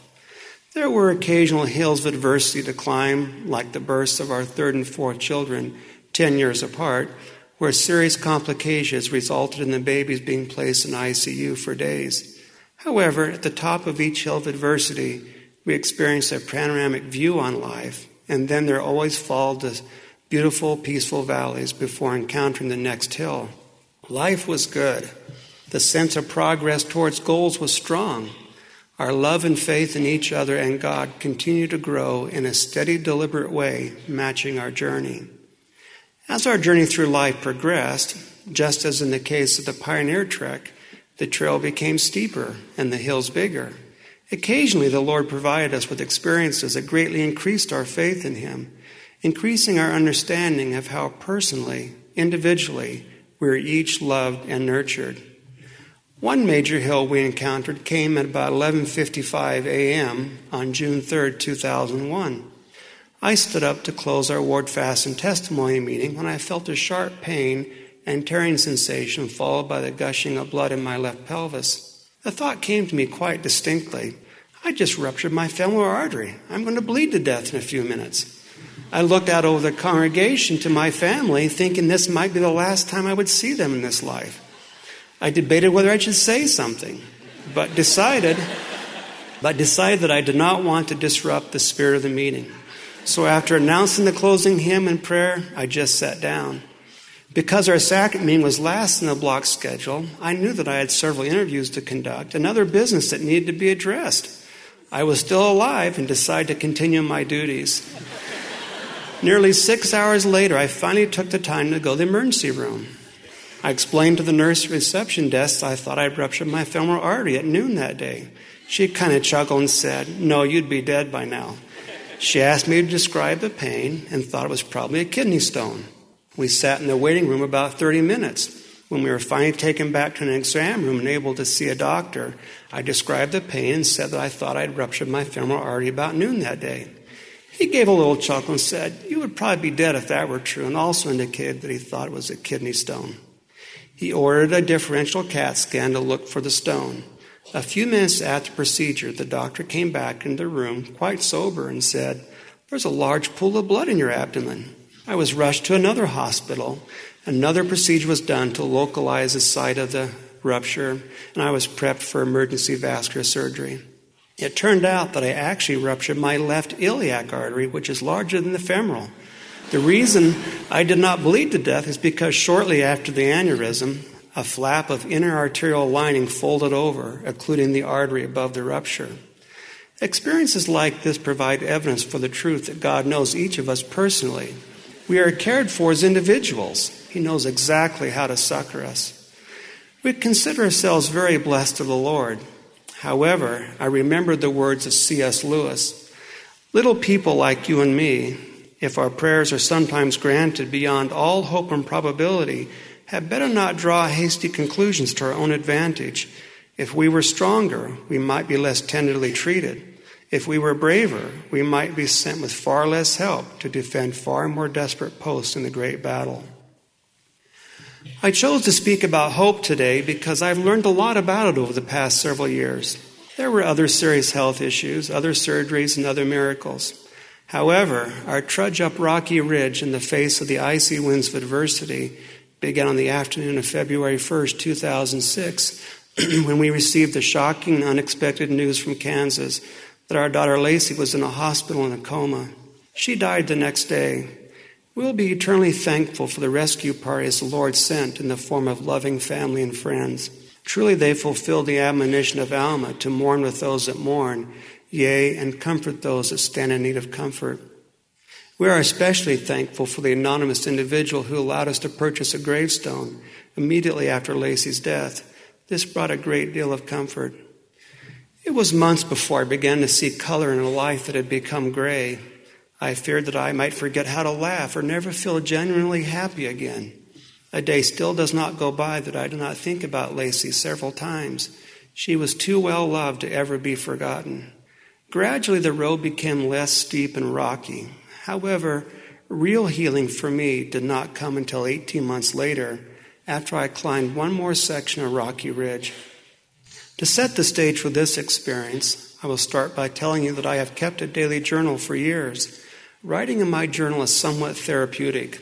There were occasional hills of adversity to climb, like the births of our third and fourth children, 10 years apart, where serious complications resulted in the babies being placed in ICU for days. However, at the top of each hill of adversity, we experienced a panoramic view on life, and then there always followed the beautiful, peaceful valleys before encountering the next hill. Life was good. The sense of progress towards goals was strong. Our love and faith in each other and God continued to grow in a steady, deliberate way, matching our journey. As our journey through life progressed, just as in the case of the pioneer trek, the trail became steeper and the hills bigger. Occasionally, the Lord provided us with experiences that greatly increased our faith in Him, increasing our understanding of how personally, individually, we are each loved and nurtured. One major hill we encountered came at about 11:55 a.m. on June 3, 2001. I stood up to close our ward fast and testimony meeting when I felt a sharp pain and tearing sensation followed by the gushing of blood in my left pelvis. The thought came to me quite distinctly. I just ruptured my femoral artery. I'm going to bleed to death in a few minutes. I looked out over the congregation to my family, thinking this might be the last time I would see them in this life. I debated whether I should say something, but decided that I did not want to disrupt the spirit of the meeting. So after announcing the closing hymn and prayer, I just sat down. Because our second meeting was last in the block schedule, I knew that I had several interviews to conduct and other business that needed to be addressed. I was still alive and decided to continue my duties. Nearly 6 hours later, I finally took the time to go to the emergency room. I explained to the nurse reception desk I thought I'd ruptured my femoral artery at noon that day. She kind of chuckled and said, "No, you'd be dead by now." She asked me to describe the pain and thought it was probably a kidney stone. We sat in the waiting room about 30 minutes. When we were finally taken back to an exam room and able to see a doctor, I described the pain and said that I thought I'd ruptured my femoral artery about noon that day. He gave a little chuckle and said, "You would probably be dead if that were true," and also indicated that he thought it was a kidney stone. He ordered a differential CAT scan to look for the stone. A few minutes after the procedure, the doctor came back into the room quite sober and said, "There's a large pool of blood in your abdomen." I was rushed to another hospital. Another procedure was done to localize the site of the rupture, and I was prepped for emergency vascular surgery. It turned out that I actually ruptured my left iliac artery, which is larger than the femoral. The reason I did not bleed to death is because shortly after the aneurysm, a flap of inner arterial lining folded over, occluding the artery above the rupture. Experiences like this provide evidence for the truth that God knows each of us personally. We are cared for as individuals. He knows exactly how to succor us. We consider ourselves very blessed of the Lord. However, I remembered the words of C.S. Lewis, "Little people like you and me, if our prayers are sometimes granted beyond all hope and probability, had better not draw hasty conclusions to our own advantage. If we were stronger, we might be less tenderly treated. If we were braver, we might be sent with far less help to defend far more desperate posts in the great battle." I chose to speak about hope today because I've learned a lot about it over the past several years. There were other serious health issues, other surgeries, and other miracles. However, our trudge up Rocky Ridge in the face of the icy winds of adversity began on the afternoon of February 1st, 2006, when we received the shocking and unexpected news from Kansas that our daughter Lacey was in a hospital in a coma. She died the next day. We'll be eternally thankful for the rescue parties the Lord sent in the form of loving family and friends. Truly they fulfilled the admonition of Alma to mourn with those that mourn, yea, and comfort those that stand in need of comfort. We are especially thankful for the anonymous individual who allowed us to purchase a gravestone immediately after Lacey's death. This brought a great deal of comfort. It was months before I began to see color in a life that had become gray. I feared that I might forget how to laugh or never feel genuinely happy again. A day still does not go by that I do not think about Lacey several times. She was too well loved to ever be forgotten. Gradually, the road became less steep and rocky. However, real healing for me did not come until 18 months later, after I climbed one more section of Rocky Ridge. To set the stage for this experience, I will start by telling you that I have kept a daily journal for years. Writing in my journal is somewhat therapeutic.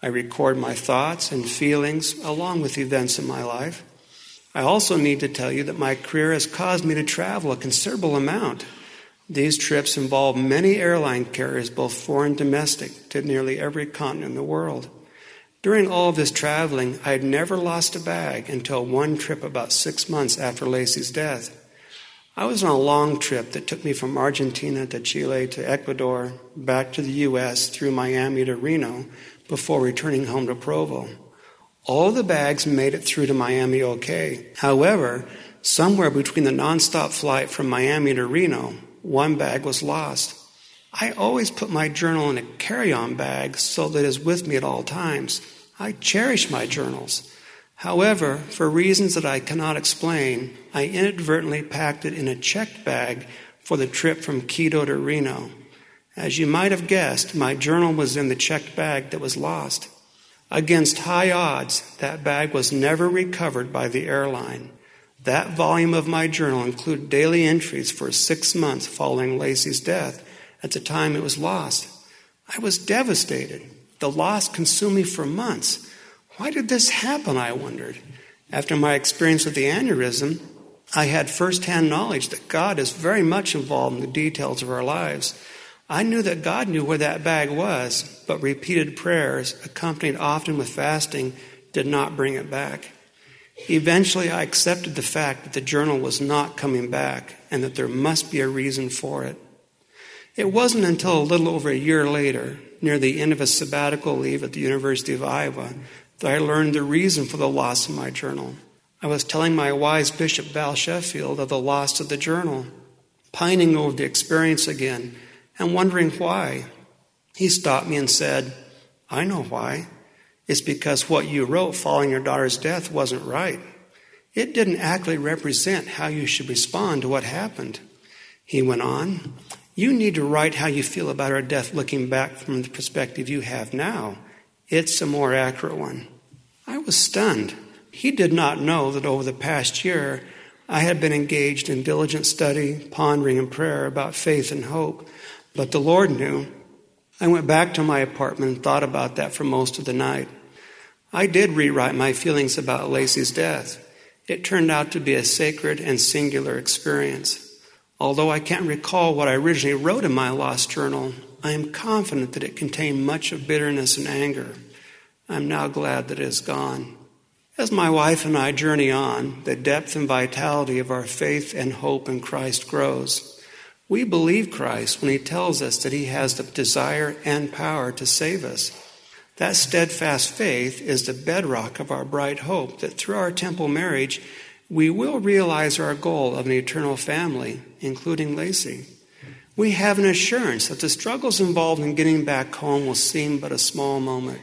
I record my thoughts and feelings along with events in my life. I also need to tell you that my career has caused me to travel a considerable amount. These trips involve many airline carriers, both foreign and domestic, to nearly every continent in the world. During all of this traveling, I had never lost a bag until one trip about 6 months after Lacey's death. I was on a long trip that took me from Argentina to Chile to Ecuador, back to the U.S. through Miami to Reno, before returning home to Provo. All the bags made it through to Miami okay. However, somewhere between the nonstop flight from Miami to Reno, one bag was lost. I always put my journal in a carry-on bag so that it is with me at all times. I cherish my journals. However, for reasons that I cannot explain, I inadvertently packed it in a checked bag for the trip from Quito to Reno. As you might have guessed, my journal was in the checked bag that was lost. Against high odds, that bag was never recovered by the airline. That volume of my journal included daily entries for 6 months following Lacey's death, at the time it was lost. I was devastated. The loss consumed me for months. Why did this happen, I wondered. After my experience with the aneurysm, I had firsthand knowledge that God is very much involved in the details of our lives. I knew that God knew where that bag was, but repeated prayers, accompanied often with fasting, did not bring it back. Eventually, I accepted the fact that the journal was not coming back and that there must be a reason for it. It wasn't until a little over a year later, near the end of a sabbatical leave at the University of Iowa, that I learned the reason for the loss of my journal. I was telling my wise Bishop Val Sheffield of the loss of the journal, pining over the experience again and wondering why. He stopped me and said, "I know why. It's because what you wrote following your daughter's death wasn't right. It didn't accurately represent how you should respond to what happened." He went on, "You need to write how you feel about her death looking back from the perspective you have now. It's a more accurate one." I was stunned. He did not know that over the past year, I had been engaged in diligent study, pondering, and prayer about faith and hope. But the Lord knew. I went back to my apartment and thought about that for most of the night. I did rewrite my feelings about Lacey's death. It turned out to be a sacred and singular experience. Although I can't recall what I originally wrote in my lost journal, I am confident that it contained much of bitterness and anger. I'm now glad that it is gone. As my wife and I journey on, the depth and vitality of our faith and hope in Christ grows. We believe Christ when he tells us that he has the desire and power to save us. That steadfast faith is the bedrock of our bright hope that through our temple marriage, we will realize our goal of an eternal family, including Lacey. We have an assurance that the struggles involved in getting back home will seem but a small moment.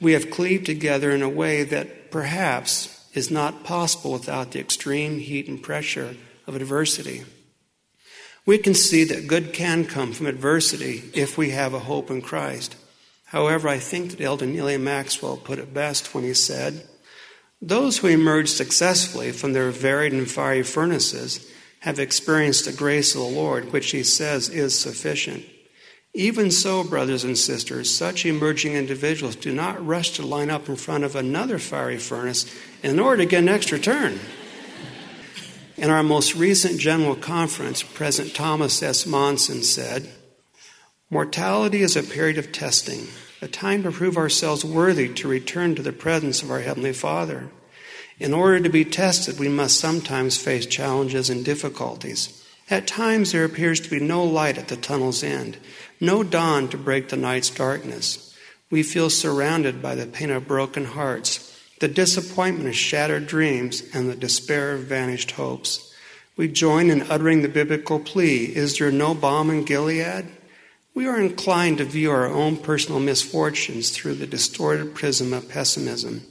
We have cleaved together in a way that perhaps is not possible without the extreme heat and pressure of adversity. We can see that good can come from adversity if we have a hope in Christ. However, I think that Elder Neely Maxwell put it best when he said, "Those who emerge successfully from their varied and fiery furnaces have experienced the grace of the Lord, which he says is sufficient. Even so, brothers and sisters, such emerging individuals do not rush to line up in front of another fiery furnace in order to get an extra turn." In our most recent general conference, President Thomas S. Monson said, "Mortality is a period of testing, a time to prove ourselves worthy to return to the presence of our Heavenly Father. In order to be tested, we must sometimes face challenges and difficulties. At times, there appears to be no light at the tunnel's end, no dawn to break the night's darkness. We feel surrounded by the pain of broken hearts, the disappointment of shattered dreams, and the despair of vanished hopes. We join in uttering the biblical plea, 'Is there no balm in Gilead?' We are inclined to view our own personal misfortunes through the distorted prism of pessimism.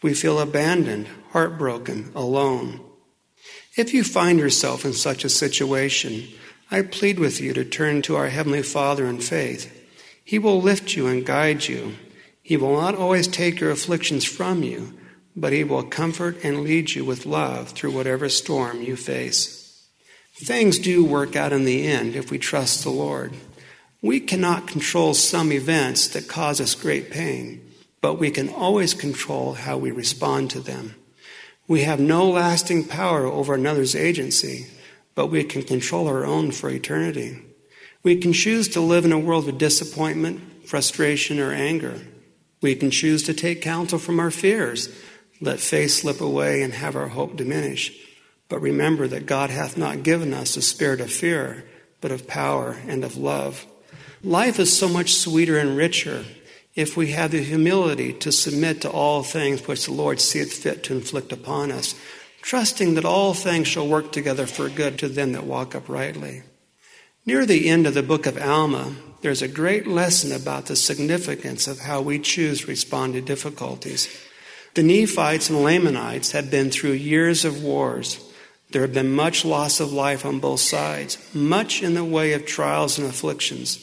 We feel abandoned, heartbroken, alone. If you find yourself in such a situation, I plead with you to turn to our Heavenly Father in faith. He will lift you and guide you. He will not always take your afflictions from you, but he will comfort and lead you with love through whatever storm you face. Things do work out in the end if we trust the Lord. We cannot control some events that cause us great pain, but we can always control how we respond to them. We have no lasting power over another's agency, but we can control our own for eternity. We can choose to live in a world of disappointment, frustration, or anger. We can choose to take counsel from our fears, let faith slip away, and have our hope diminish. But remember that God hath not given us a spirit of fear, but of power and of love. Life is so much sweeter and richer if we have the humility to submit to all things which the Lord seeth fit to inflict upon us, trusting that all things shall work together for good to them that walk uprightly." Near the end of the book of Alma, there's a great lesson about the significance of how we choose to respond to difficulties. The Nephites and Lamanites had been through years of wars. There had been much loss of life on both sides, much in the way of trials and afflictions.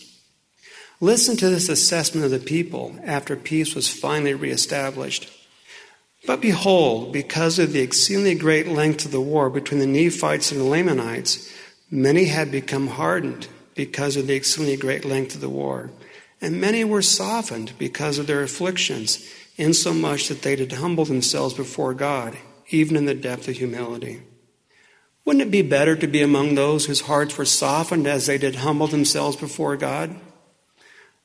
Listen to this assessment of the people after peace was finally reestablished. "But behold, because of the exceedingly great length of the war between the Nephites and the Lamanites, many had become hardened because of the exceedingly great length of the war, and many were softened because of their afflictions, insomuch that they did humble themselves before God, even in the depth of humility." Wouldn't it be better to be among those whose hearts were softened as they did humble themselves before God?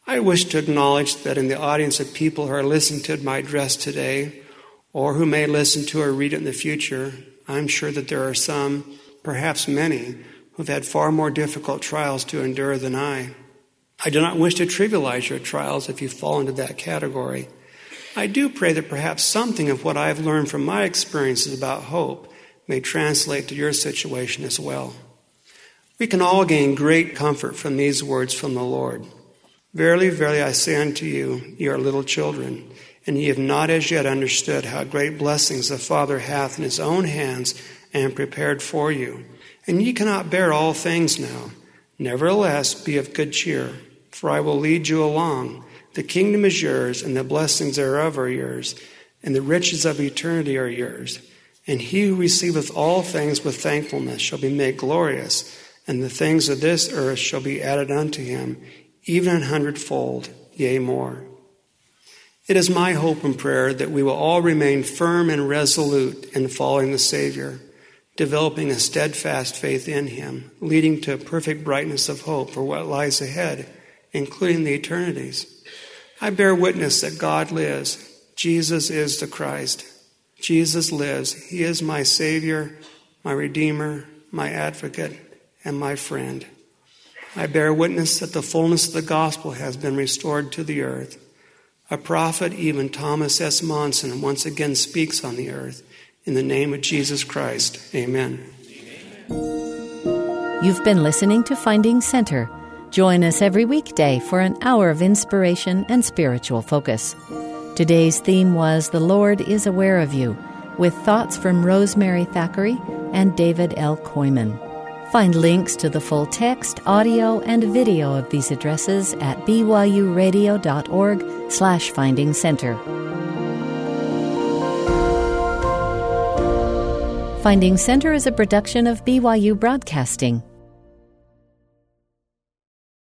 I wish to acknowledge that in the audience of people who are listening to my address today, or who may listen to or read it in the future, I'm sure that there are some, perhaps many, who've had far more difficult trials to endure than I. I do not wish to trivialize your trials if you fall into that category. I do pray that perhaps something of what I've learned from my experiences about hope may translate to your situation as well. We can all gain great comfort from these words from the Lord. "Verily, verily, I say unto you, ye are little children, and ye have not as yet understood how great blessings the Father hath in his own hands and prepared for you. And ye cannot bear all things now. Nevertheless, be of good cheer, for I will lead you along. The kingdom is yours, and the blessings thereof are yours, and the riches of eternity are yours. And he who receiveth all things with thankfulness shall be made glorious, and the things of this earth shall be added unto him, even an hundredfold, yea, more." It is my hope and prayer that we will all remain firm and resolute in following the Savior, developing a steadfast faith in him, leading to a perfect brightness of hope for what lies ahead, including the eternities. I bear witness that God lives. Jesus is the Christ. Jesus lives. He is my Savior, my Redeemer, my Advocate, and my friend. I bear witness that the fullness of the gospel has been restored to the earth. A prophet, even Thomas S. Monson, once again speaks on the earth. In the name of Jesus Christ, amen. You've been listening to Finding Center. Join us every weekday for an hour of inspiration and spiritual focus. Today's theme was The Lord is Aware of You, with thoughts from Rosemary Thackeray and David L. Kooyman. Find links to the full text, audio, and video of these addresses at BYUradio.org/Finding Center. Finding Center is a production of BYU Broadcasting.